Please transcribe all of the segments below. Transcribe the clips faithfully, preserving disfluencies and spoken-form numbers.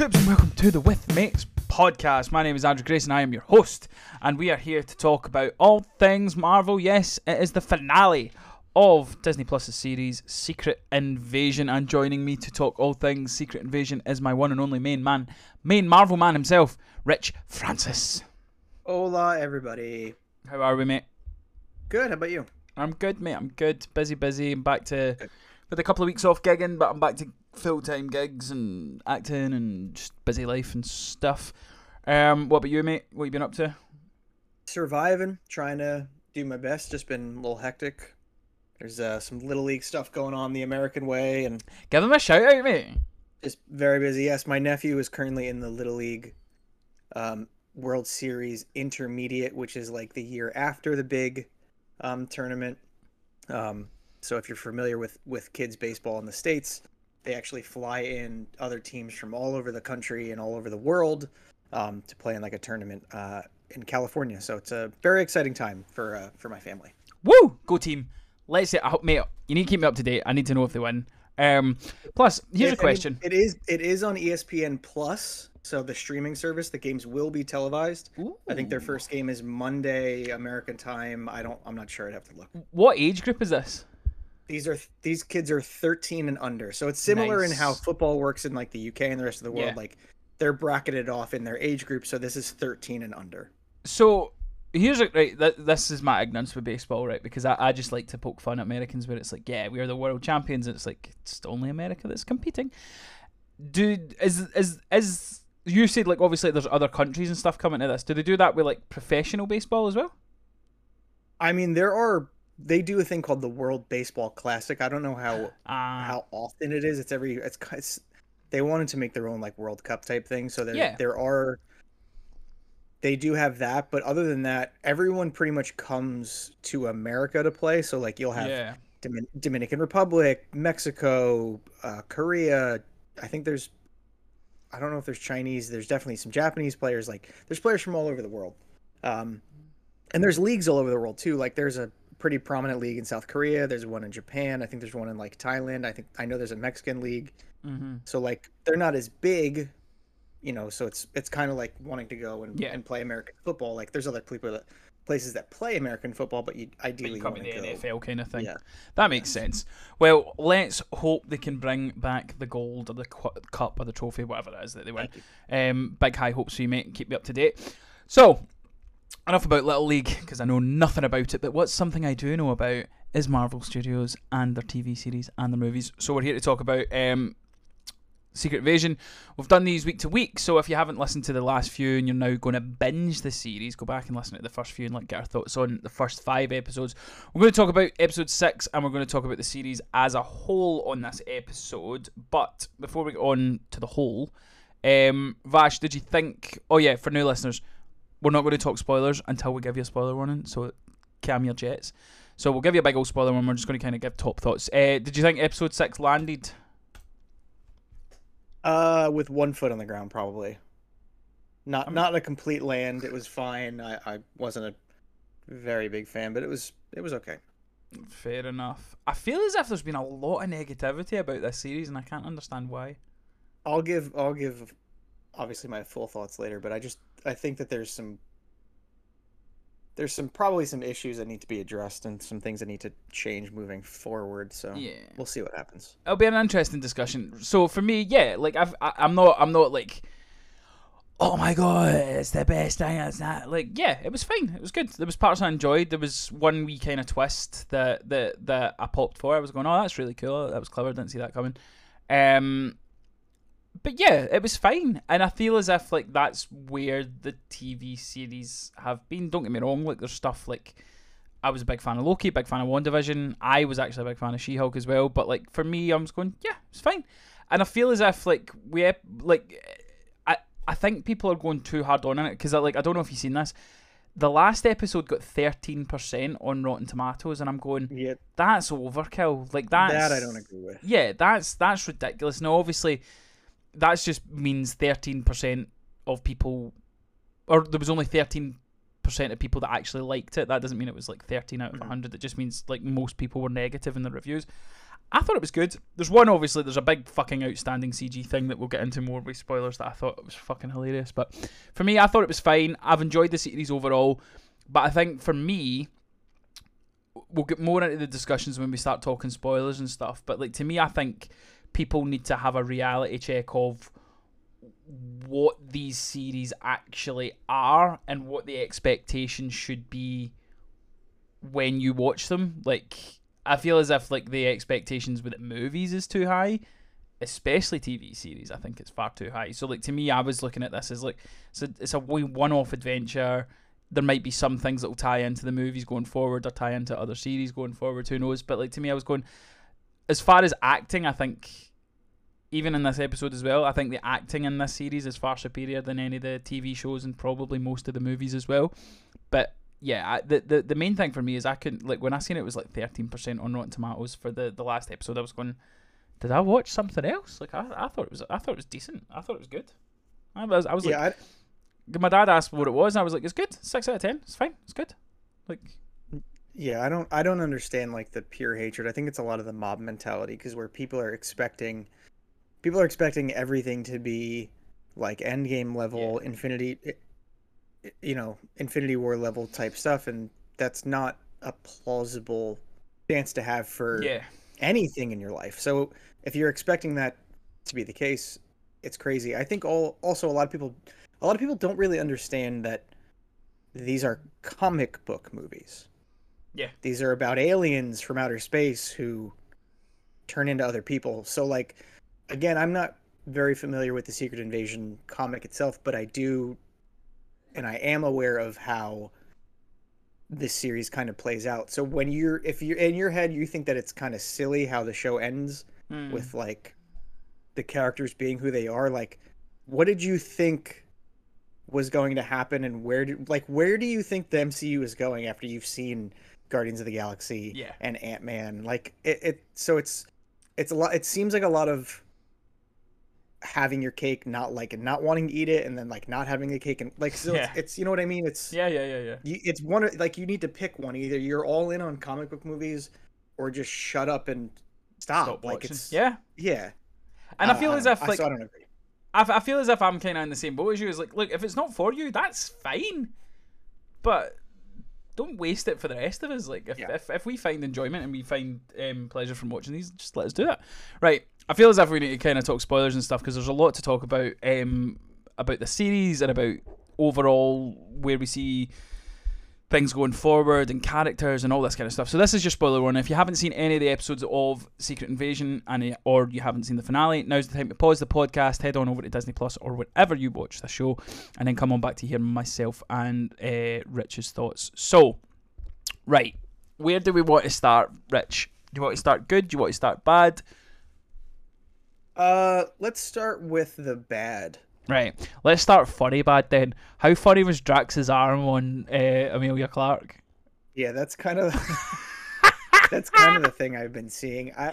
troops, and welcome to the With Mates podcast. My name is Andrew Grace and I am your host, and we are here to talk about all things Marvel. Yes, it is the finale of Disney Plus's series Secret Invasion, and joining me to talk all things Secret Invasion is my one and only main man, main Marvel man himself, Rich Francis. Hola everybody. How are we, mate? Good, how about you? I'm good, mate, I'm good. Busy, busy. I'm back to... with a couple of weeks off gigging, but I'm back to full-time gigs and acting and just busy life and stuff. Um, what about you, mate? What you been up to? Surviving, trying to do my best. Just been a little hectic. There's uh, some Little League stuff going on the American way, and give them a shout out, mate. Just very busy. Yes, my nephew is currently in the Little League um, World Series Intermediate, which is like the year after the big um, tournament. Um, So if you're familiar with, with kids baseball in the States, they actually fly in other teams from all over the country and all over the world um, to play in like a tournament uh, in California. So it's a very exciting time for uh, for my family. Woo! Go team! Let's say, I hope, mate, you need to keep me up to date. I need to know if they win. Um, plus, here's it, a question. It is it is on E S P N Plus, so the streaming service. The games will be televised. Ooh. I think their first game is Monday American time. I don't. I'm not sure. I'd have to look. What age group is this? These are these kids are thirteen and under, so it's similar nice. in how football works in like the U K and the rest of the world. Yeah. Like they're bracketed off in their age group, so this is thirteen and under. So here's a, right. Th- this is my ignorance with baseball, right? Because I, I just like to poke fun at Americans, where it's like, yeah, we are the world champions, and it's like it's only America that's competing. Dude, is is is you said like obviously there's other countries and stuff coming to this? Do they do that with like professional baseball as well? I mean, there are. They do a thing called the World Baseball Classic. I don't know how uh, how often it is. It's every it's, it's they wanted to make their own like World Cup type thing. So there yeah. there are they do have that, but other than that, everyone pretty much comes to America to play. So like you'll have yeah. Domin- Dominican Republic, Mexico, uh, Korea. I think there's I don't know if there's Chinese. There's definitely some Japanese players. Like there's players from all over the world, um, and there's leagues all over the world too. Like there's a pretty prominent league in South Korea. There's one in Japan. I think there's one in like Thailand. I think I know there's a Mexican league. Mm-hmm. So like they're not as big, you know. So it's it's kind of like wanting to go and, yeah. and play American football. Like there's other people that, places that play American football, but you ideally but you come in the go. N F L kind of thing. Yeah. That makes yeah. sense. Well, let's hope they can bring back the gold or the cu- cup or the trophy, whatever it is that they win. Um, big high hopes for you, mate. Keep me up to date. So. Enough about Little League, because I know nothing about it, but what's something I do know about is Marvel Studios and their T V series and their movies. So we're here to talk about um, Secret Invasion. We've done these week to week, so if you haven't listened to the last few and you're now going to binge the series, go back and listen to the first few and like get our thoughts on the first five episodes. We're going to talk about episode six, and we're going to talk about the series as a whole on this episode. But before we get on to the whole, um, Vash, did you think... Oh yeah, for new listeners... We're not going to talk spoilers until we give you a spoiler warning, so calm your jets. So we'll give you a big old spoiler warning, we're just going to kind of give top thoughts. Uh, did you think episode six landed? Uh, with one foot on the ground, probably. Not I'm... not a complete land, it was fine. I, I wasn't a very big fan, but it was it was okay. Fair enough. I feel as if there's been a lot of negativity about this series, and I can't understand why. I'll give I'll give... obviously my full thoughts later, but I just I think that there's some there's some probably some issues that need to be addressed and some things that need to change moving forward, so yeah. We'll see what happens. It'll be an interesting discussion. So for me, yeah, like I've, I, I'm not I'm not like oh my god, it's the best thing, it's not like yeah, it was fine. It was good. There was parts I enjoyed. There was one wee kind of twist that that, that I popped for. I was going, oh, that's really cool. That was clever. I didn't see that coming. Um But yeah, it was fine, and I feel as if like that's where the T V series have been. Don't get me wrong, like there's stuff like I was a big fan of Loki, big fan of WandaVision. I was actually a big fan of She-Hulk as well. But like for me, I was going, yeah, it's fine. And I feel as if like we like I I think people are going too hard on it because like I don't know if you've seen this. The last episode got thirteen percent on Rotten Tomatoes, and I'm going, yep. That's overkill. Like that's, that I don't agree with. Yeah, that's that's ridiculous. Now obviously. That just means thirteen percent of people, or there was only thirteen percent of people that actually liked it. That doesn't mean it was like thirteen out of one hundred. It just means like most people were negative in the reviews. I thought it was good. There's one, obviously, there's a big fucking outstanding C G thing that we'll get into more with spoilers that I thought was fucking hilarious. But for me, I thought it was fine. I've enjoyed the series overall. But I think for me, we'll get more into the discussions when we start talking spoilers and stuff. But like to me, I think people need to have a reality check of what these series actually are and what the expectations should be when you watch them. Like, I feel as if like the expectations with movies is too high, especially T V series. I think it's far too high. So like to me, I was looking at this as like it's a, it's a one-off adventure. There might be some things that will tie into the movies going forward or tie into other series going forward. Who knows? But like to me, I was going as far as acting. I think even in this episode as well, I think the acting in this series is far superior than any of the T V shows and probably most of the movies as well. But yeah, I, the, the the main thing for me is I couldn't, like, when I seen it, it was like thirteen percent on Rotten Tomatoes for the, the last episode. I was going, did I watch something else? Like, I, I thought it was I thought it was decent. I thought it was good. I was, I was yeah, like, I, my dad asked what it was, and I was like, it's good. six out of ten. It's fine. It's good. Like, yeah, I don't I don't understand, like, the pure hatred. I think it's a lot of the mob mentality, because where people are expecting, people are expecting everything to be, like, Endgame level, yeah. Infinity... It, you know, Infinity War level type stuff, and that's not a plausible chance to have for yeah. anything in your life. So if you're expecting that to be the case, it's crazy. I think all also a lot of people a lot of people don't really understand that these are comic book movies. Yeah. These are about aliens from outer space who turn into other people. So like again, I'm not very familiar with the Secret Invasion comic itself, but I do And I am aware of how this series kind of plays out. So when you're, if you're in your head, you think that it's kind of silly how the show ends mm. with like the characters being who they are. Like, what did you think was going to happen? And where did, like, where do you think the M C U is going after you've seen Guardians of the Galaxy yeah. and Ant-Man? Like it, it, so it's, it's a lot, it seems like a lot of having your cake, not like and not wanting to eat it, and then like not having the cake, and like so yeah. it's, it's you know what I mean. It's yeah, yeah, yeah, yeah. You, it's one like you need to pick one. Either you're all in on comic book movies, or just shut up and stop. stop like watching. It's yeah, yeah. And uh, I feel I as if like I, so I don't agree. I, I feel as if I'm kind of in the same boat as you. Is like, look, if it's not for you, that's fine, but don't waste it for the rest of us. Like if yeah. if, if we find enjoyment and we find um, pleasure from watching these, just let us do that. Right. I feel as if we need to kind of talk spoilers and stuff because there's a lot to talk about um, about the series and about overall where we see things going forward and characters and all this kind of stuff. So this is your spoiler one. If you haven't seen any of the episodes of Secret Invasion and or you haven't seen the finale, now's the time to pause the podcast, head on over to Disney Plus or wherever you watch the show, and then come on back to hear myself and uh, Rich's thoughts. So, right, where do we want to start, Rich? Do you want to start good? Do you want to start bad? Uh, let's start with the bad. Right. Let's start funny bad then. How funny was Drax's arm on uh, Emilia Clarke? Yeah, that's kind of that's kind of the thing I've been seeing. I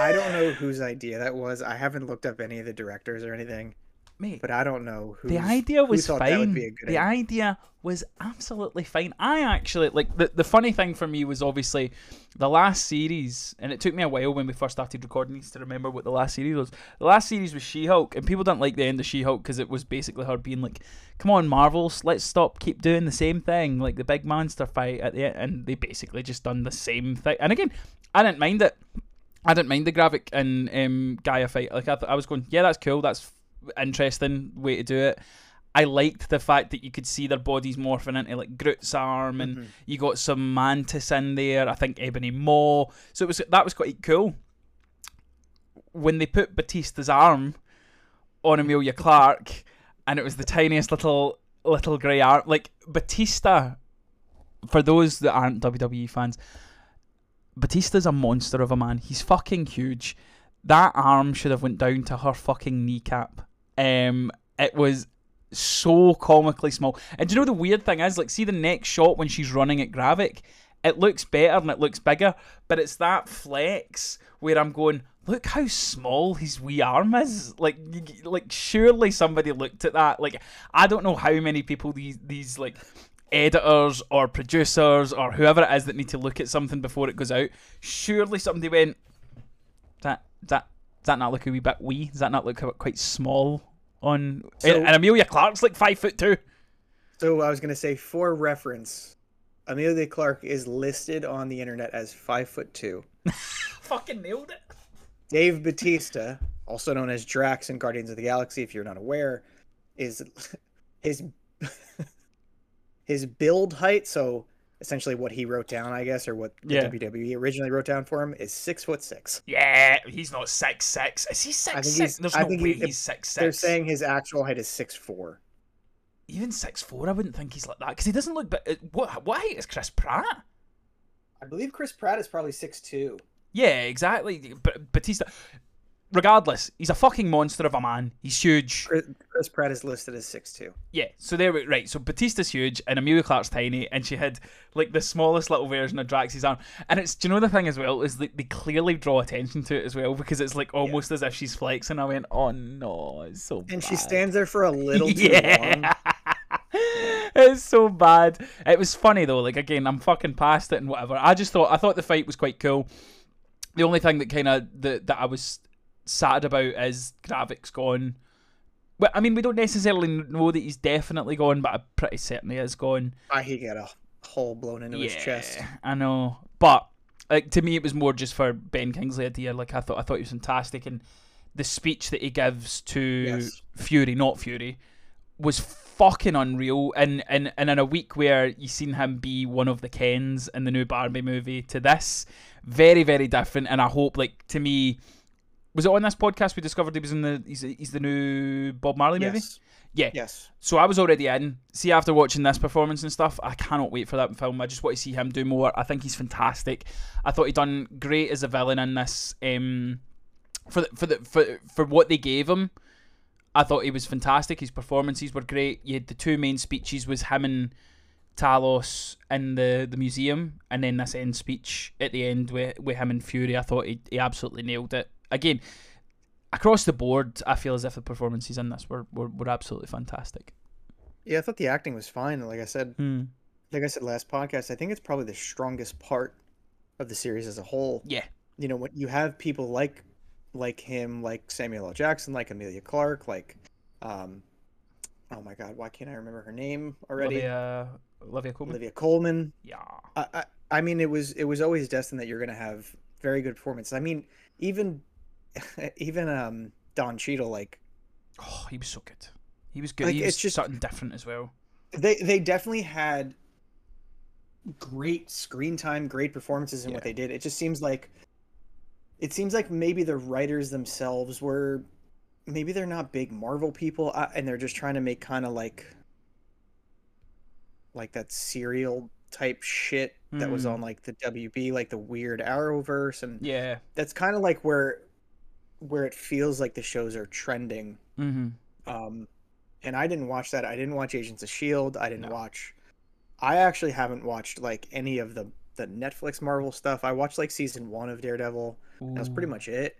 I don't know whose idea that was. I haven't looked up any of the directors or anything. Mate, but I don't know who. The idea was fine. That would be a good the idea. idea was absolutely fine. I actually like the the funny thing for me was obviously the last series, and it took me a while when we first started recording these to remember what the last series was. The last series was She-Hulk, and people didn't like the end of She-Hulk because it was basically her being like, "Come on, Marvels, let's stop, keep doing the same thing, like the big monster fight at the end." And they basically just done the same thing. And again, I didn't mind it. I didn't mind the Gravik and um, Gaia fight. Like I, th- I was going, yeah, that's cool. That's interesting way to do it. I liked the fact that you could see their bodies morphing into like Groot's arm, and mm-hmm. you got some Mantis in there. I think Ebony Maw. So it was that was quite cool. When they put Bautista's arm on Emilia Clarke, and it was the tiniest little little grey arm. Like Bautista, for those that aren't W W E fans, Bautista's a monster of a man. He's fucking huge. That arm should have went down to her fucking kneecap. Um, it was so comically small. And do you know the weird thing is, like, see the next shot when she's running at Gravik? It looks better and it looks bigger, but it's that flex where I'm going, look how small his wee arm is. Like, like surely somebody looked at that. Like, I don't know how many people these, these like... editors or producers or whoever it is that need to look at something before it goes out. Surely somebody went... that that does that not look a wee bit wee? Does that not look quite small on? So, and, and Emilia Clarke's like five foot two. So I was gonna say, for reference, Emilia Clarke is listed on the internet as five foot two. Fucking nailed it. Dave Bautista, also known as Drax in Guardians of the Galaxy, if you're not aware, is his his build height. So essentially, what he wrote down, I guess, or what yeah. W W E originally wrote down for him, is six foot six. Yeah, he's not six six. Is he six I think six? There's I no think way he, he's six six. They're saying his actual height is six four. Even six four, I wouldn't think he's like that, because he doesn't look. But what what height is Chris Pratt? I believe Chris Pratt is probably six two. Yeah, exactly. But Bautista, regardless, he's a fucking monster of a man. He's huge. Chris Pratt is listed as six two. Yeah, so there we right. So Bautista's huge, and Emilia Clarke's tiny, and she had like the smallest little version of Drax's arm. And it's, do you know the thing as well is that they clearly draw attention to it as well, because it's like almost yeah. as if she's flexing. I went, oh no, it's so. And bad. She stands there for a little too yeah. long. It's so bad. It was funny though. Like again, I'm fucking past it and whatever. I just thought I thought the fight was quite cool. The only thing that kind of that, that I was sad about is Gravik's gone. Well, I mean, we don't necessarily know that he's definitely gone, but I'm pretty certain he is gone. Ah, he got a hole blown into yeah, his chest. I know, but like to me, it was more just for Ben Kingsley idea. Like I thought, I thought he was fantastic, and the speech that he gives to yes. Fury, not Fury, was fucking unreal. And and and in a week where you seen him be one of the Kens in the new Barbie movie to this. Very, very different, and I hope, like, to me, was it on this podcast we discovered he was in the he's, he's the new Bob Marley movie? Yes. Yeah. Yes. So I was already in. See, after watching this performance and stuff, I cannot wait for that film. I just want to see him do more. I think he's fantastic. I thought he'd done great as a villain in this. Um, for the, for the for for what they gave him, I thought he was fantastic. His performances were great. You had the two main speeches was him and Talos in the, the museum, and then this end speech at the end with, with him and Fury. I thought he, he absolutely nailed it. Again, across the board, I feel as if the performances in this were, were, were absolutely fantastic. Yeah, I thought the acting was fine. Like I said, mm. like I said last podcast, I think it's probably the strongest part of the series as a whole. Yeah. You know, when you have people like like him, like Samuel L. Jackson, like Emilia Clarke, like, um, oh my God, why can't I remember her name already? Olivia... Olivia Colman. Olivia Colman. Yeah. I, I, I mean, it was it was always destined that you're going to have very good performances. I mean, even even um, Don Cheadle, like, oh, he was so good. He was good. Like, he was it's just something different as well. They they definitely had great screen time, great performances in yeah. what they did. It just seems like it seems like maybe the writers themselves were maybe they're not big Marvel people, uh, and they're just trying to make kind of like. like that serial type shit mm. that was on like the W B, like the weird Arrowverse, and yeah, that's kind of like where where it feels like the shows are trending. Mm-hmm. Um, and I didn't watch that. I didn't watch Agents of S H I E L D. I didn't no. watch. I actually haven't watched like any of the the Netflix Marvel stuff. I watched like season one of Daredevil. That was pretty much it.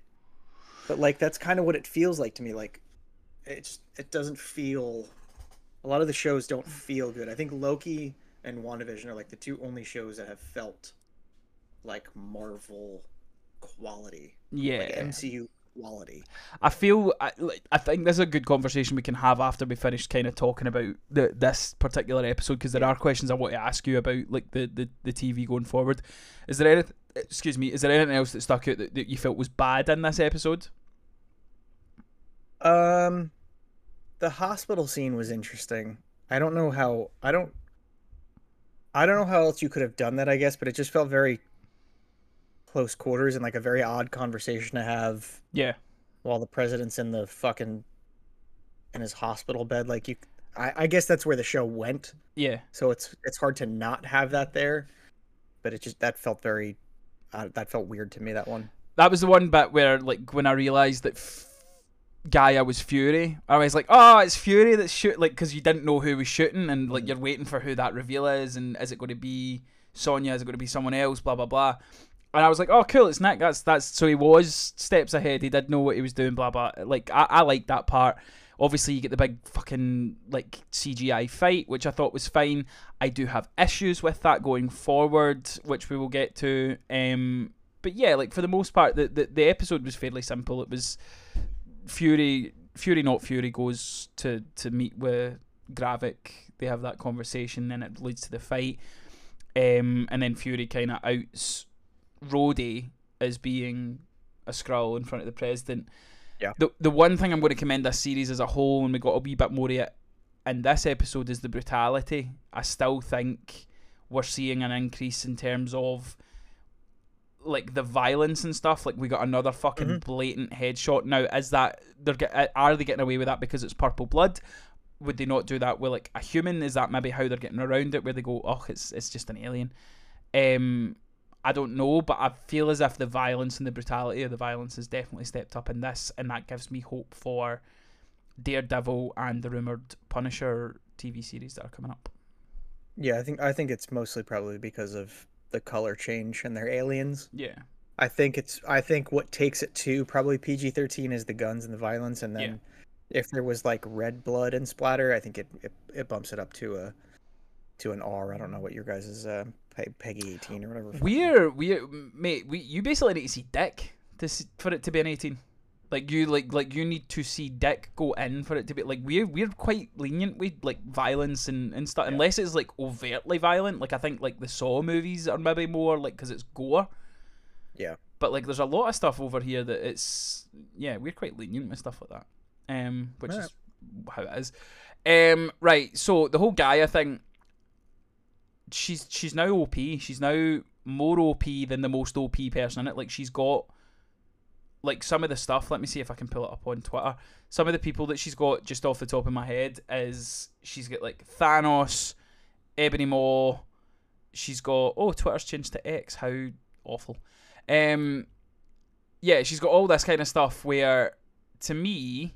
But like that's kind of what it feels like to me. Like it's it doesn't feel. A lot of the shows don't feel good. I think Loki and WandaVision are like the two only shows that have felt like Marvel quality. Yeah. Like M C U quality. I feel, I, I think this is a good conversation we can have after we finish kind of talking about the, this particular episode, because there yeah. are questions I want to ask you about like the, the, the T V going forward. Is there anything, excuse me, is there anything else that stuck out that, that you felt was bad in this episode? Um... The hospital scene was interesting. I don't know how I don't I don't know how else you could have done that, I guess, but it just felt very close quarters and like a very odd conversation to have. Yeah. While the president's in the fucking in his hospital bed. Like you I, I guess that's where the show went. Yeah. So it's it's hard to not have that there. But it just that felt very uh, that felt weird to me, that one. That was the one bit where like when I realized that f- guy I was Fury I was like, oh, it's Fury that's shoot, like, because you didn't know who was shooting, and like you're waiting for who that reveal is, and is it going to be Sonya, is it going to be someone else, blah blah blah, and I was like, oh cool, it's Nick, that's that's so he was steps ahead, he did know what he was doing, blah blah, like I, I like that part. Obviously you get the big fucking like C G I fight, which I thought was fine. I do have issues with that going forward, which we will get to, um but yeah, like for the most part, the, the, the episode was fairly simple. It was Fury, Fury not Fury, goes to, to meet with Gravik. They have that conversation, then it leads to the fight. Um, and then Fury kind of outs Rhodey as being a Skrull in front of the president. Yeah. The the one thing I'm going to commend this series as a whole, and we got a wee bit more of it in this episode, is the brutality. I still think we're seeing an increase in terms of like the violence and stuff. Like we got another fucking mm-hmm. blatant headshot. Now, is that they're get, are they getting away with that because it's purple blood? Would they not do that with like a human? Is that maybe how they're getting around it? Where they go, oh, it's it's just an alien. Um, I don't know, but I feel as if the violence and the brutality of the violence has definitely stepped up in this, and that gives me hope for Daredevil and the rumored Punisher T V series that are coming up. Yeah, I think I think it's mostly probably because of the color change and their aliens. Yeah, I think it's I think what takes it to probably P G thirteen is the guns and the violence, and then. Yeah. If there was like red blood and splatter, I think it, it it bumps it up to a to an R. I don't know what your guys' uh, Peggy eighteen or whatever. We're we're mate. We you basically need to see dick to see, for it to be an eighteen. Like you like like you need to see dick go in for it to be like we're we're quite lenient with like violence and and stuff, yeah. Unless it's like overtly violent. Like I think like the Saw movies are maybe more like because it's gore. Yeah. But like there's a lot of stuff over here that it's yeah we're quite lenient with stuff like that. Um, which right. is how it is. Um, right, so the whole Gaia thing, she's she's now O P. She's now more O P than the most O P person in it. Like, she's got, like, some of the stuff. Let me see if I can pull it up on Twitter. Some of the people that she's got, just off the top of my head, is she's got, like, Thanos, Ebony Maw. She's got, oh, Twitter's changed to X. How awful. Um, yeah, she's got all this kind of stuff where, to me...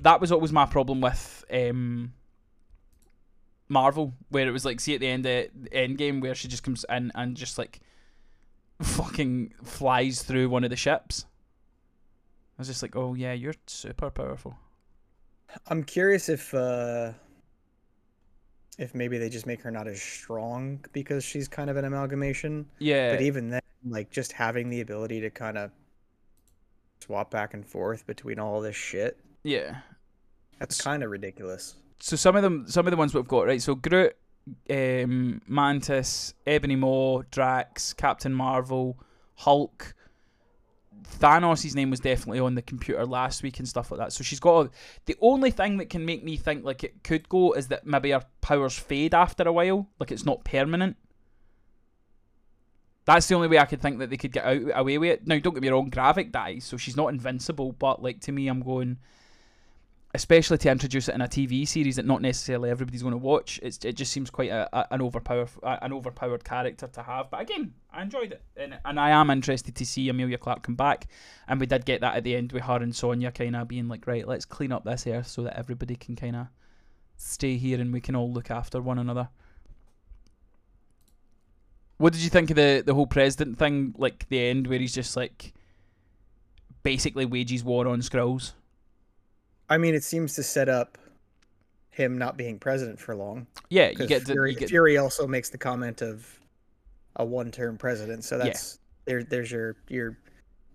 That was always my problem with um, Marvel, where it was like, see at the end of Endgame, where she just comes in and just like fucking flies through one of the ships. I was just like, oh yeah, you're super powerful. I'm curious if uh, if maybe they just make her not as strong because she's kind of an amalgamation. Yeah. But even then, like just having the ability to kind of swap back and forth between all this shit. Yeah, that's kind of ridiculous. So some of them, some of the ones we've got right. So Groot, um, Mantis, Ebony Maw, Drax, Captain Marvel, Hulk, Thanos. His name was definitely on the computer last week and stuff like that. So she's got a, the only thing that can make me think like it could go is that maybe her powers fade after a while, like it's not permanent. That's the only way I could think that they could get out away with it. Now, don't get me wrong, Gravik dies, so she's not invincible. But like to me, I'm going. Especially to introduce it in a T V series that not necessarily everybody's going to watch, it's, it just seems quite a, a, an overpowered an overpowered character to have. But again, I enjoyed it, and, and I am interested to see Emilia Clarke come back. And we did get that at the end with her and Sonya kind of being like, right, let's clean up this earth so that everybody can kind of stay here and we can all look after one another. What did you think of the the whole president thing, like the end where he's just like basically wages war on Skrulls? I mean, it seems to set up him not being president for long. Yeah, you get, to, Fury, you get Fury also makes the comment of a one-term president, so that's yeah. there. There's your your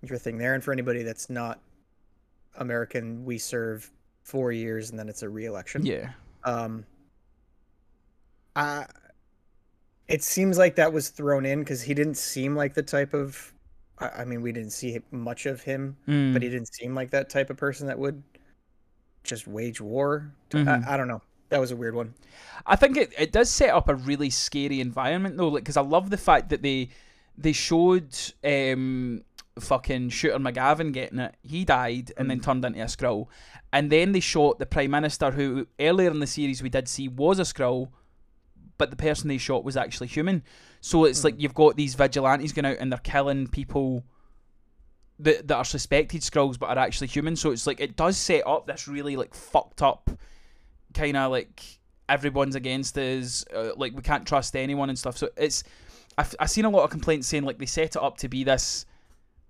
your thing there. And for anybody that's not American, we serve four years and then it's a re-election. Yeah. Um. I. It seems like that was thrown in because he didn't seem like the type of. I, I mean, we didn't see much of him, mm. but he didn't seem like that type of person that would. Just wage war. Mm-hmm. I, I don't know. That was a weird one. I think it, it does set up a really scary environment though, like because I love the fact that they they showed um fucking Shooter McGavin getting it. He died and mm-hmm. then turned into a Skrull, and then they shot the Prime Minister, who earlier in the series we did see was a Skrull, but the person they shot was actually human. So it's mm-hmm. like you've got these vigilantes going out and they're killing people. That, that are suspected Skrulls but are actually human, so it's like it does set up this really like fucked up kind of like everyone's against us, uh, like we can't trust anyone and stuff. So it's I've, I've seen a lot of complaints saying like they set it up to be this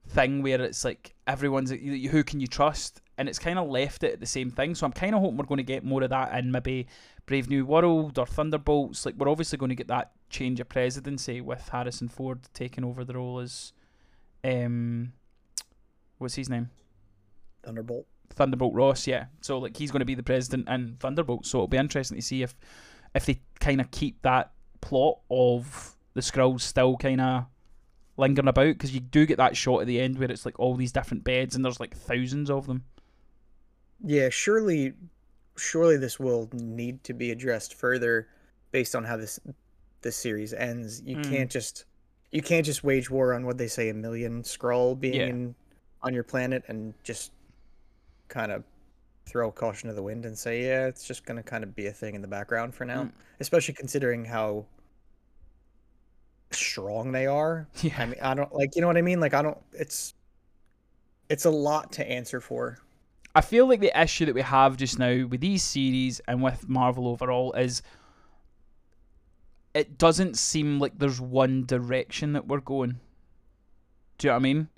thing where it's like everyone's who can you trust, and it's kind of left it at the same thing. So I'm kind of hoping we're going to get more of that in maybe Brave New World or Thunderbolts. Like we're obviously going to get that change of presidency with Harrison Ford taking over the role as um what's his name? Thunderbolt. Thunderbolt Ross, yeah. So like he's going to be the president in Thunderbolt, so it'll be interesting to see if if they kind of keep that plot of the Skrulls still kind of lingering about, because you do get that shot at the end where it's like all these different beds and there's like thousands of them. Yeah, surely surely this will need to be addressed further based on how this this series ends. You mm. can't just you can't just wage war on what they say a million Skrull being yeah. in, on your planet and just kind of throw caution to the wind and say, yeah, it's just going to kind of be a thing in the background for now, mm. especially considering how strong they are. Yeah. I mean, I don't like, you know what I mean? Like, I don't, it's, it's a lot to answer for. I feel like the issue that we have just now with these series and with Marvel overall is it doesn't seem like there's one direction that we're going. Do you know what I mean?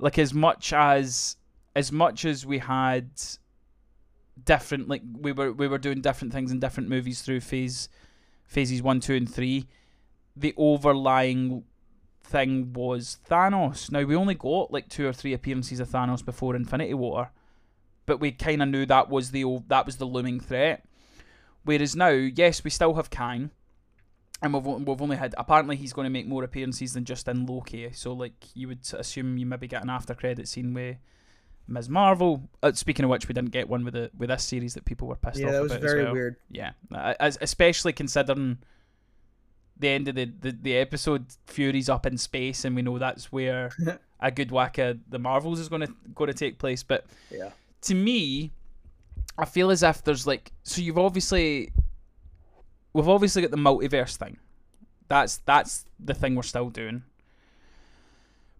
Like, as much as, as much as we had different, like we were, we were doing different things in different movies through phase, phases one, two, and three, the overlying thing was Thanos. Now, we only got like two or three appearances of Thanos before Infinity War, but we kind of knew that was the that was the looming threat. Whereas now, yes, we still have Kang, and we've we've only had, apparently he's going to make more appearances than just in Loki. So like you would assume you maybe get an after credit scene with Miz Marvel. Uh, speaking of which, we didn't get one with the with this series that people were pissed yeah, off about. Yeah, that was very well. weird. Yeah, as, especially considering the end of the, the, the episode, Fury's up in space, and we know that's where a good whack of the Marvels is going to going to take place. But yeah, to me, I feel as if there's like, so you've obviously, we've obviously got the multiverse thing. That's that's the thing we're still doing.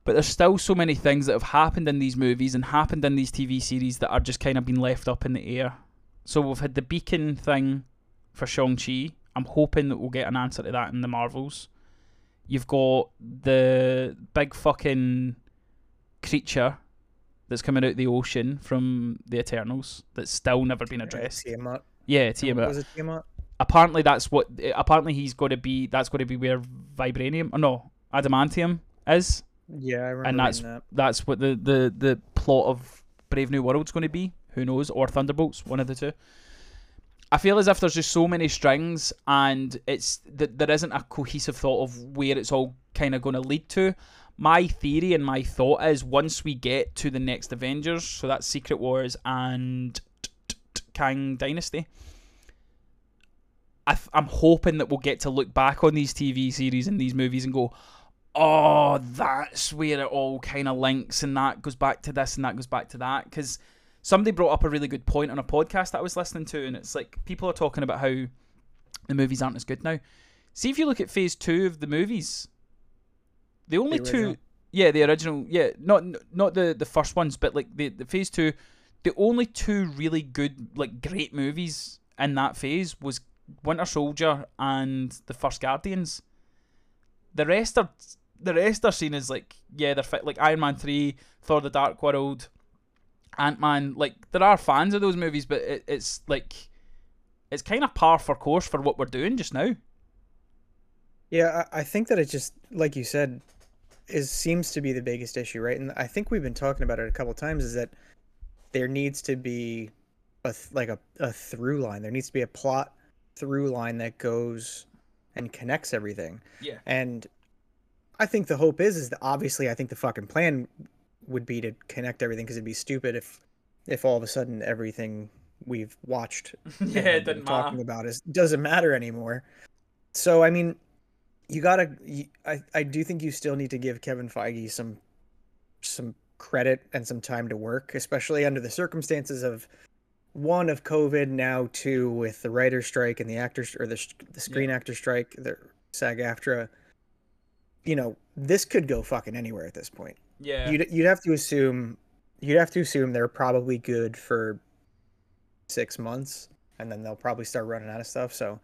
But there's still so many things that have happened in these movies and happened in these T V series that are just kind of being left up in the air. So we've had the beacon thing for Shang-Chi. I'm hoping that we'll get an answer to that in the Marvels. You've got the big fucking creature that's coming out of the ocean from the Eternals that's still never been addressed. Yeah, Tiamat. Yeah, Tiamat. Was it Tiamat? Apparently that's what. Apparently he's going to be. That's going to be where vibranium. Or no, adamantium is. Yeah, I remember. And that's that. that's what the, the the plot of Brave New World's going to be. Who knows? Or Thunderbolts, one of the two. I feel as if there's just so many strings, and it's that there isn't a cohesive thought of where it's all kind of going to lead to. My theory and my thought is once we get to the next Avengers, so that's Secret Wars and Kang Dynasty, I th- I'm hoping that we'll get to look back on these T V series and these movies and go, oh, that's where it all kind of links, and that goes back to this and that goes back to that, because somebody brought up a really good point on a podcast that I was listening to, and it's like people are talking about how the movies aren't as good now. See, if you look at phase two of the movies, the only the two... Yeah, the original... Yeah, not not the, the first ones, but like the, the phase two, the only two really good, like great movies in that phase was Winter Soldier and the first Guardians. The rest are, the rest are seen as like, yeah, they're fit. Like Iron Man three, Thor the Dark World, Ant-Man, like, there are fans of those movies, but it, it's, like, it's kind of par for course for what we're doing just now. Yeah, I, I think that it just, like you said, is seems to be the biggest issue, right? And I think we've been talking about it a couple of times, is that there needs to be, a like, a, a through line. There needs to be a plot through line that goes and connects everything. Yeah. And I think the hope is, is that, obviously, I think the fucking plan would be to connect everything, because it'd be stupid if if all of a sudden everything we've watched yeah it didn't talking matter. about is doesn't matter anymore. So I mean, you gotta you, I, I do think you still need to give Kevin Feige some some credit and some time to work, especially under the circumstances of one of COVID, now two with the writer's strike and the actors or the, the screen yeah. actor strike, the SAG-AFTRA. You know, this could go fucking anywhere at this point. Yeah, you'd you'd have to assume you'd have to assume they're probably good for six months, and then they'll probably start running out of stuff. So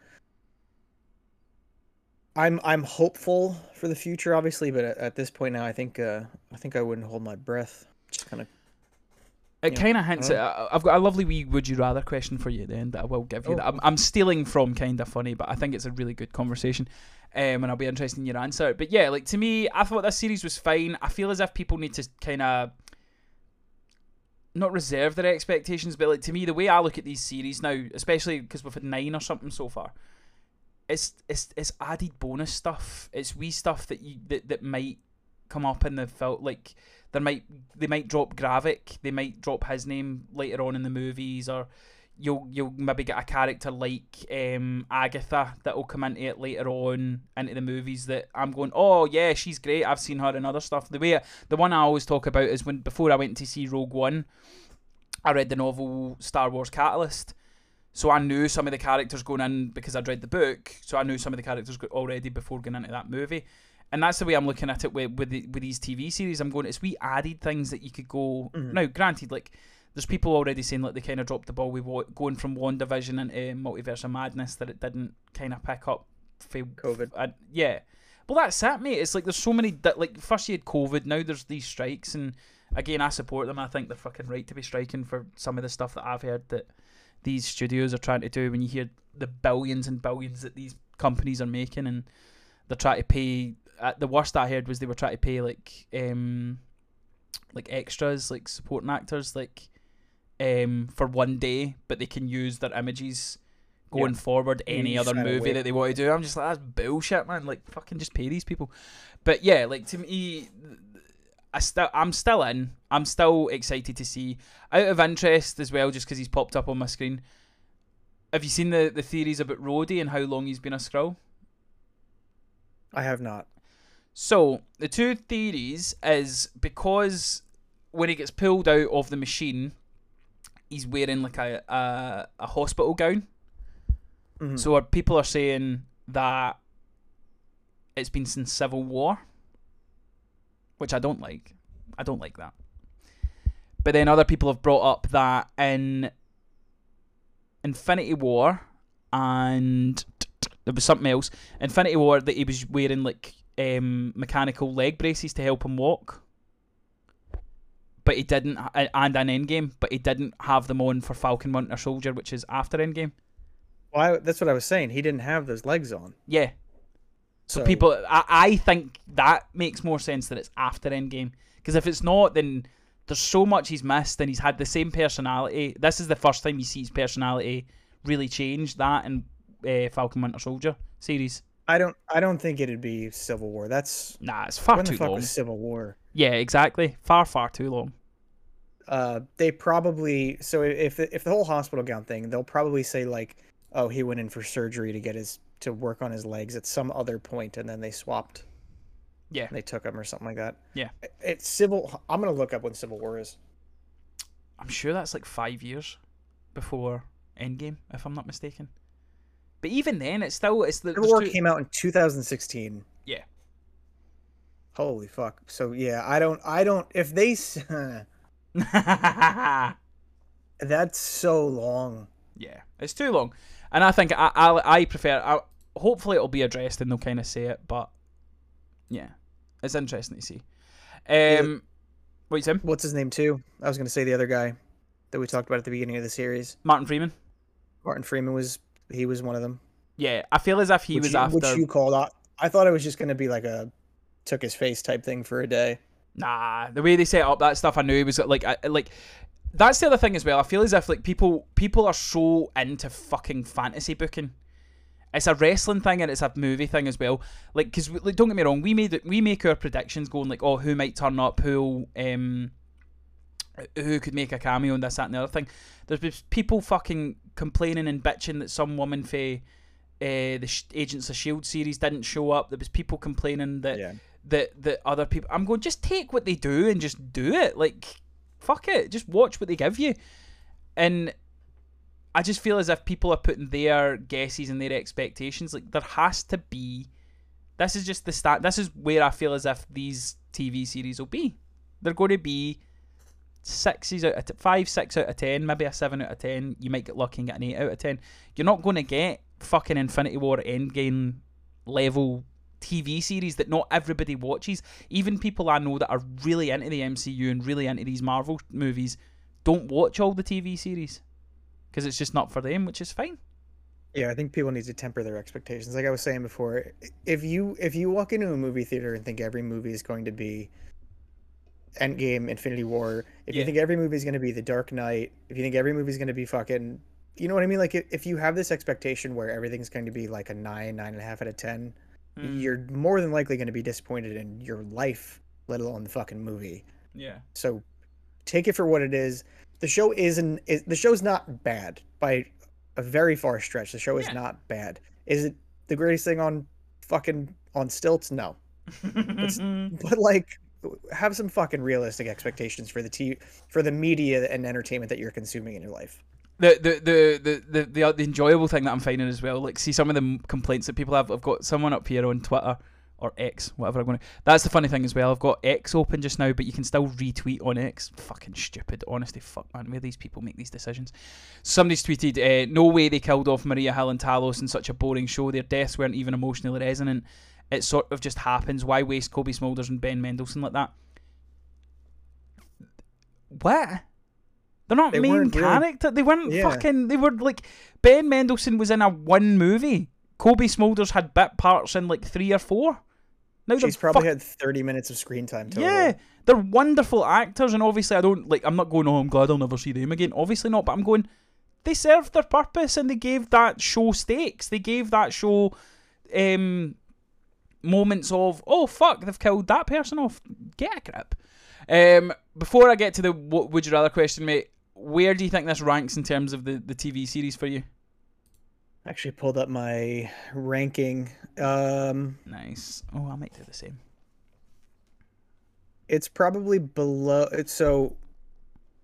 I'm I'm hopeful for the future, obviously, but at, at this point now, I think uh, I think I wouldn't hold my breath. Just kind of It yeah. kind of hints yeah. at. I've got a lovely wee would you rather question for you at the end that I will give you. Oh. That I'm, I'm stealing from kind of funny, but I think it's a really good conversation, um, and I'll be interested in your answer. But yeah, like to me, I thought this series was fine. I feel as if people need to kind of not reserve their expectations, but like to me, the way I look at these series now, especially because we've had nine or something so far, it's it's it's added bonus stuff. It's wee stuff that you that that might come up in the film, like. There might they might drop Gravik, they might drop his name later on in the movies, or you'll you'll maybe get a character like um, Agatha that'll come into it later on into the movies that I'm going, oh yeah, she's great. I've seen her in other stuff. The way I, the one I always talk about is when before I went to see Rogue One, I read the novel Star Wars Catalyst, so I knew some of the characters going in because I'd read the book, so I knew some of the characters already before going into that movie. And that's the way I'm looking at it with with, the, with these T V series. I'm going, it's we added things that you could go... Mm-hmm. Now, granted, like, there's people already saying, like, they kind of dropped the ball with going from WandaVision into Multiverse of Madness that it didn't kind of pick up... For, COVID. Uh, yeah. Well, that's it, mate. It's like there's so many... Like, first you had COVID, now there's these strikes, and again, I support them. I think they're fucking right to be striking for some of the stuff that I've heard that these studios are trying to do when you hear the billions and billions that these companies are making, and they're trying to pay... Uh, the worst I heard was they were trying to pay like um, like extras, like supporting actors, like um, for one day, but they can use their images going yeah. forward any you other movie that they want to do. I'm just like, that's bullshit, man. Like, fucking just pay these people. But yeah, like to me, I st- I'm still in. I'm still excited to see. Out of interest as well, just because he's popped up on my screen. Have you seen the, the theories about Rhodey and how long he's been a Skrull? I have not. So, the two theories is because when he gets pulled out of the machine, he's wearing like a a, a hospital gown. Mm-hmm. So, people are saying that it's been since Civil War, which I don't like. I don't like that. But then other people have brought up that in Infinity War and there was something else. Infinity War that he was wearing like... Um, mechanical leg braces to help him walk, but he didn't, and an Endgame, but he didn't have them on for Falcon Winter Soldier, which is after Endgame. Well, I, that's what I was saying. He didn't have those legs on. Yeah. So, so people, I, I think that makes more sense that it's after Endgame, because if it's not, then there's so much he's missed, and he's had the same personality. This is the first time you see his personality really change. That in uh, Falcon Winter Soldier series. I don't. I don't think it'd be Civil War. That's nah. It's far too long. When the fuck was Civil War? Yeah, exactly. Far, far too long. Uh, they probably so if if the whole hospital gown thing, they'll probably say like, oh, he went in for surgery to get his to work on his legs at some other point, and then they swapped. Yeah, they took him or something like that. Yeah, it's Civil. I'm gonna look up when Civil War is. I'm sure that's like five years before Endgame, if I'm not mistaken. But even then, it's still... it's the Civil War two... came out in two thousand sixteen. Yeah. Holy fuck. So, yeah, I don't... I don't... If they... That's so long. Yeah, it's too long. And I think I I, I prefer... I, hopefully it'll be addressed and they'll kind of say it, but... Yeah. It's interesting to see. Um, what you saying? What's his name, too? I was going to say the other guy that we talked about at the beginning of the series. Martin Freeman. Martin Freeman was... He was one of them. Yeah, I feel as if he which was you, after... Which you called out. I thought it was just going to be like a took his face type thing for a day. Nah, the way they set up that stuff, I knew he was like... I, like that's the other thing as well. I feel as if like people people are so into fucking fantasy booking. It's a wrestling thing and it's a movie thing as well. Like, because like, don't get me wrong, we made we make our predictions going like, oh, who might turn up, who'll... Um, who could make a cameo and this, that, and the other thing. There's been people fucking complaining and bitching that some woman for uh, the Agents of S H I E L D series didn't show up. There was people complaining that, yeah. that that other people... I'm going, just take what they do and just do it. Like, fuck it. Just watch what they give you. And I just feel as if people are putting their guesses and their expectations. Like, there has to be... This is just the start. This is where I feel as if these T V series will be. They're going to be... Sixes out of t- five, six out of ten, maybe a seven out of ten. You might get lucky and get an eight out of ten. You're not going to get fucking Infinity War, Endgame level T V series that not everybody watches. Even people I know that are really into the M C U and really into these Marvel movies don't watch all the T V series because it's just not for them, which is fine. Yeah, I think people need to temper their expectations. Like I was saying before, if you if you walk into a movie theater and think every movie is going to be Endgame, Infinity War, if yeah. you think every movie is going to be The Dark Knight, if you think every movie is going to be fucking, you know what I mean? Like if, if you have this expectation where everything's going to be like a nine, nine and a half out of ten, mm. you're more than likely going to be disappointed in your life, let alone the fucking movie. Yeah. So take it for what it is. The show isn't. Is, the show's not bad by a very far stretch. The show is yeah. not bad. Is it the greatest thing on fucking on stilts? No. It's, but like, have some fucking realistic expectations for the t- for the media and entertainment that you're consuming in your life. The the the the the, the, the enjoyable thing that I'm finding as well, like, see some of the complaints that people have. I've got someone up here on Twitter or X, whatever I'm going to. That's the funny thing as well. I've got X open just now, but you can still retweet on X. Fucking stupid. Honestly, fuck, man. Where these people make these decisions. Somebody's tweeted, uh, no way they killed off Maria Hill and Talos in such a boring show. Their deaths weren't even emotionally resonant. It sort of just happens. Why waste Kobe Smulders and Ben Mendelsohn like that? What? They're not they main character. Really... They weren't yeah. fucking... They were like... Ben Mendelsohn was in a one movie. Kobe Smulders had bit parts in like three or four. Now she's probably fuck- had thirty minutes of screen time total. Yeah, they're wonderful actors, and obviously I don't like. I'm not going, oh, I'm glad I'll never see them again. Obviously not, but I'm going. They served their purpose, and they gave that show stakes. They gave that show um, moments of, oh fuck, they've killed that person off. Get a grip. Um, before I get to the what would you rather question, mate, where do you think this ranks in terms of the, the T V series for you? Actually pulled up my ranking. Um, nice. Oh, I might do the same. It's probably below. It's so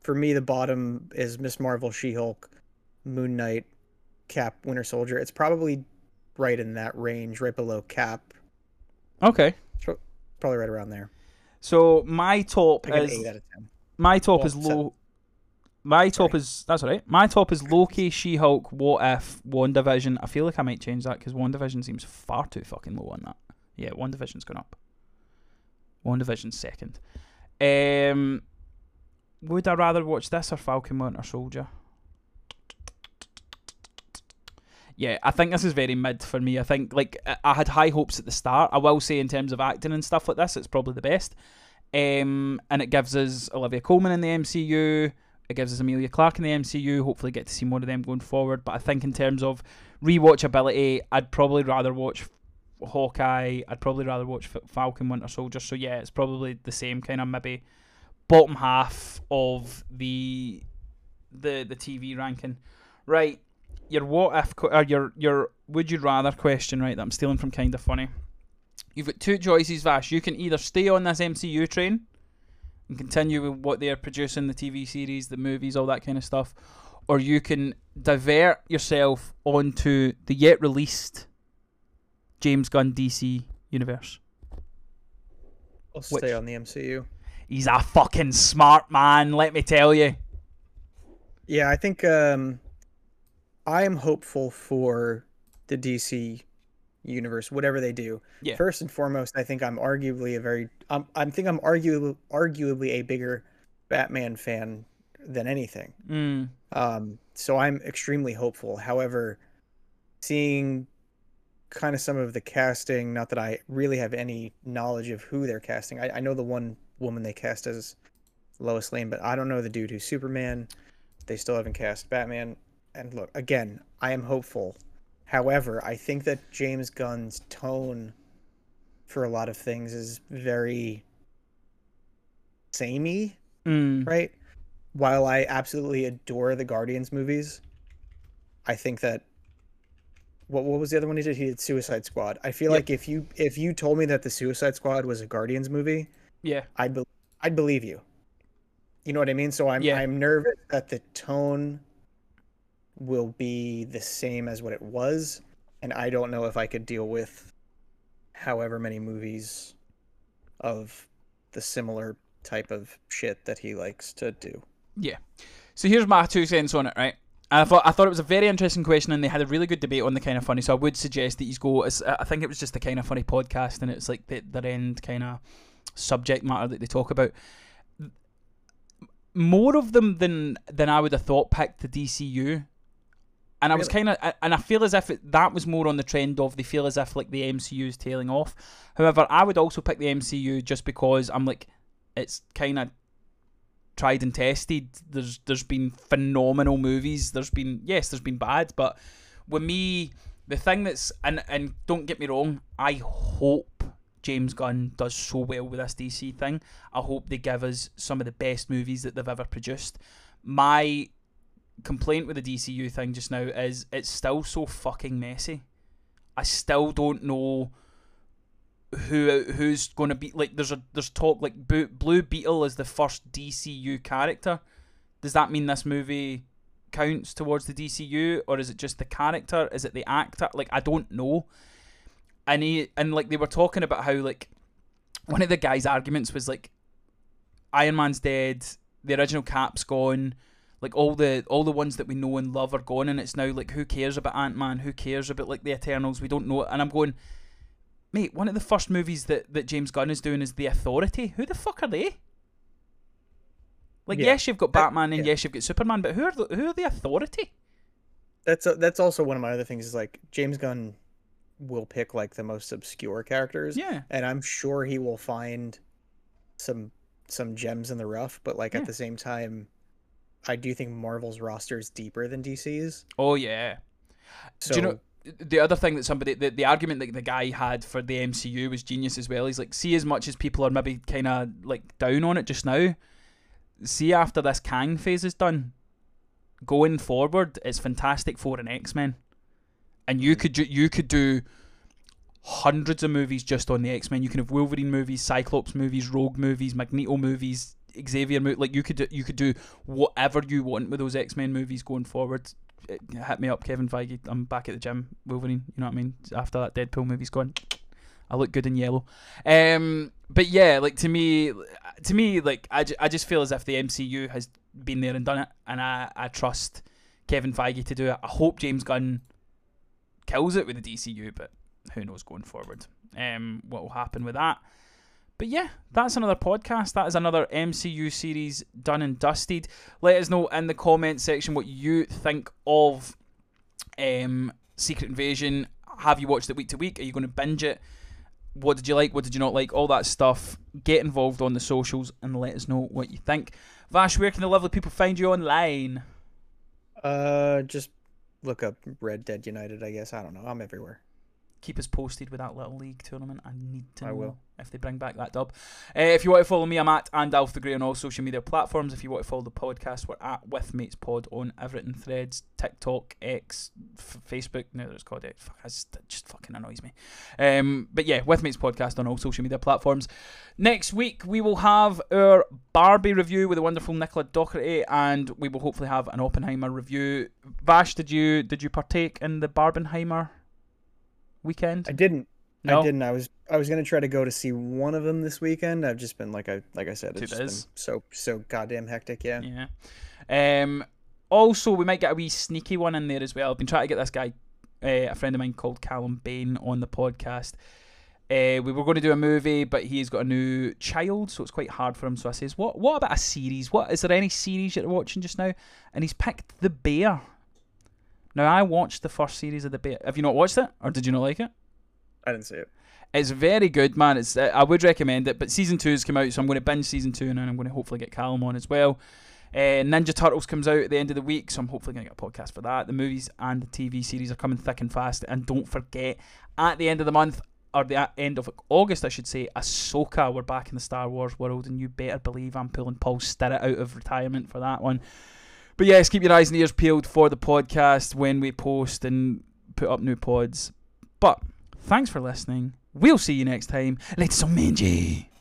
for me, the bottom is Miz Marvel, She-Hulk, Moon Knight, Cap, Winter Soldier. It's probably right in that range, right below Cap. Okay. It's probably right around there. So my top is eight out of ten. My top well, is low. Seven. My top Sorry. is... That's all right. My top is Loki, She-Hulk, What If, WandaVision. I feel like I might change that because WandaVision seems far too fucking low on that. Yeah, WandaVision's gone up. WandaVision's second. Um, would I rather watch this or Falcon Winter Soldier? Yeah, I think this is very mid for me. I think, like, I had high hopes at the start. I will say in terms of acting and stuff like this, it's probably the best. Um, and it gives us Olivia Colman in the M C U... It gives us Emilia Clarke in the M C U. Hopefully get to see more of them going forward. But I think in terms of rewatchability, I'd probably rather watch Hawkeye. I'd probably rather watch Falcon Winter Soldier. So yeah, it's probably the same kind of maybe bottom half of the the the T V ranking. Right, your what if or your your would you rather question, right, that I'm stealing from Kinda Funny. You've got two choices, Vash. You can either stay on this M C U train and continue with what they're producing, the T V series, the movies, all that kind of stuff, or you can divert yourself onto the yet released James Gunn D C universe. I'll Which, stay on the M C U. He's a fucking smart man, let me tell you. Yeah, I think um, I'm hopeful for the D C universe, whatever they do. Yeah. First and foremost, I think I'm arguably a very um, I think I'm arguably arguably a bigger Batman fan than anything. Mm. Um, so I'm extremely hopeful. However, seeing kind of some of the casting, not that I really have any knowledge of who they're casting. I, I know the one woman they cast as Lois Lane, but I don't know the dude who's Superman. They still haven't cast Batman. And look, again, I am hopeful. However, I think that James Gunn's tone for a lot of things is very samey, mm. right? While I absolutely adore the Guardians movies, I think that what what was the other one he did? He did Suicide Squad. I feel yep. like if you if you told me that the Suicide Squad was a Guardians movie, yeah, I'd be, I'd believe you. You know what I mean? So I'm yeah. I'm nervous that the tone will be the same as what it was, and I don't know if I could deal with however many movies of the similar type of shit that he likes to do. Yeah. So here's my two cents on it, right? I thought I thought it was a very interesting question, and they had a really good debate on the Kind of Funny, so I would suggest that you go, I think it was just the Kind of Funny podcast, and it's like the, their end kind of subject matter that they talk about. more of them than than I would have thought picked the D C U. And I was kind of, and I feel as if it, that was more on the trend of they feel as if like the M C U is tailing off. However, I would also pick the M C U just because I'm like, it's kind of tried and tested. There's there's been phenomenal movies. There's been yes, there's been bad, but with me, the thing that's and and don't get me wrong, I hope James Gunn does so well with this D C thing. I hope they give us some of the best movies that they've ever produced. My complaint with the D C U thing just now is it's still so fucking messy. I still don't know who who's going to be, like, there's a there's talk like Blue Beetle is the first D C U character. Does that mean this movie counts towards the D C U, or is it just the character? Is it the actor? Like, I don't know. And he, and like they were talking about how like one of the guys' arguments was like Iron Man's dead, the original Cap's gone. Like, all the all the ones that we know and love are gone, and it's now, like, who cares about Ant-Man? Who cares about, like, the Eternals? We don't know it. And I'm going, mate, one of the first movies that, that James Gunn is doing is The Authority. Who the fuck are they? Like, yeah. yes, you've got Batman, and yeah. yes, you've got Superman, but who are the, who are The Authority? That's a, that's also one of my other things is, like, James Gunn will pick, like, the most obscure characters. Yeah. And I'm sure he will find some some gems in the rough, but, like, yeah. at the same time, I do think Marvel's roster is deeper than D C's. Oh, yeah. So, do you know, the other thing that somebody, the, the argument that the guy had for the M C U was genius as well. He's like, see, as much as people are maybe kind of like down on it just now, see after this Kang phase is done, going forward, it's Fantastic Four and X-Men. And you could do, you could do hundreds of movies just on the X-Men. You can have Wolverine movies, Cyclops movies, Rogue movies, Magneto movies, Xavier movie, like you could you could do whatever you want with those X-Men movies going forward. It, hit me up, Kevin Feige. I'm back at the gym, Wolverine. You know what I mean? After that Deadpool movie's gone, I look good in yellow. Um, but yeah, like to me, to me, like I, I just feel as if the M C U has been there and done it, and I, I trust Kevin Feige to do it. I hope James Gunn kills it with the D C U, but who knows going forward? Um, what will happen with that? But yeah, that's another podcast. That is another M C U series done and dusted. Let us know in the comment section what you think of um, Secret Invasion. Have you watched it week to week? Are you going to binge it? What did you like? What did you not like? All that stuff. Get involved on the socials and let us know what you think. Vash, where can the lovely people find you online? Uh, just look up Red Dead United, I guess. I don't know. I'm everywhere. Keep us posted with that little league tournament. I need to know I will. if they bring back that dub. Uh, if you want to follow me, I'm at and Alf the Grey on all social media platforms. If you want to follow the podcast, we're at With Mates Pod on everything: Threads, TikTok, X, f- Facebook. No, it's called it. Fuck, that just fucking annoys me. Um, but yeah, With Mates Podcast on all social media platforms. Next week we will have our Barbie review with the wonderful Nicola Docherty, and we will hopefully have an Oppenheimer review. Vash, did you did you partake in the Barbenheimer weekend? I didn't. No? I didn't. I was I was gonna try to go to see one of them this weekend. I've just been like I like I said, it's just been so so goddamn hectic. Yeah. Yeah. Um. Also, we might get a wee sneaky one in there as well. I've been trying to get this guy, uh, a friend of mine called Callum Bain, on the podcast. Uh, we were going to do a movie, but he's got a new child, so it's quite hard for him. So I says, what What about a series? What is there any series you're watching just now? And he's picked The Bear. Now, I watched the first series of The Bear. Have you not watched it? Or did you not like it? I didn't see it. It's very good, man. It's uh, I would recommend it, but season two has come out, so I'm going to binge season two, and then I'm going to hopefully get Callum on as well. Uh, Ninja Turtles comes out at the end of the week, so I'm hopefully going to get a podcast for that. The movies and the T V series are coming thick and fast, and don't forget, at the end of the month, or the end of August, I should say, Ahsoka. We're back in the Star Wars world, and you better believe I'm pulling Paul Stirrett out of retirement for that one. But yes, keep your eyes and ears peeled for the podcast when we post and put up new pods. But thanks for listening. We'll see you next time. Let's some Minji.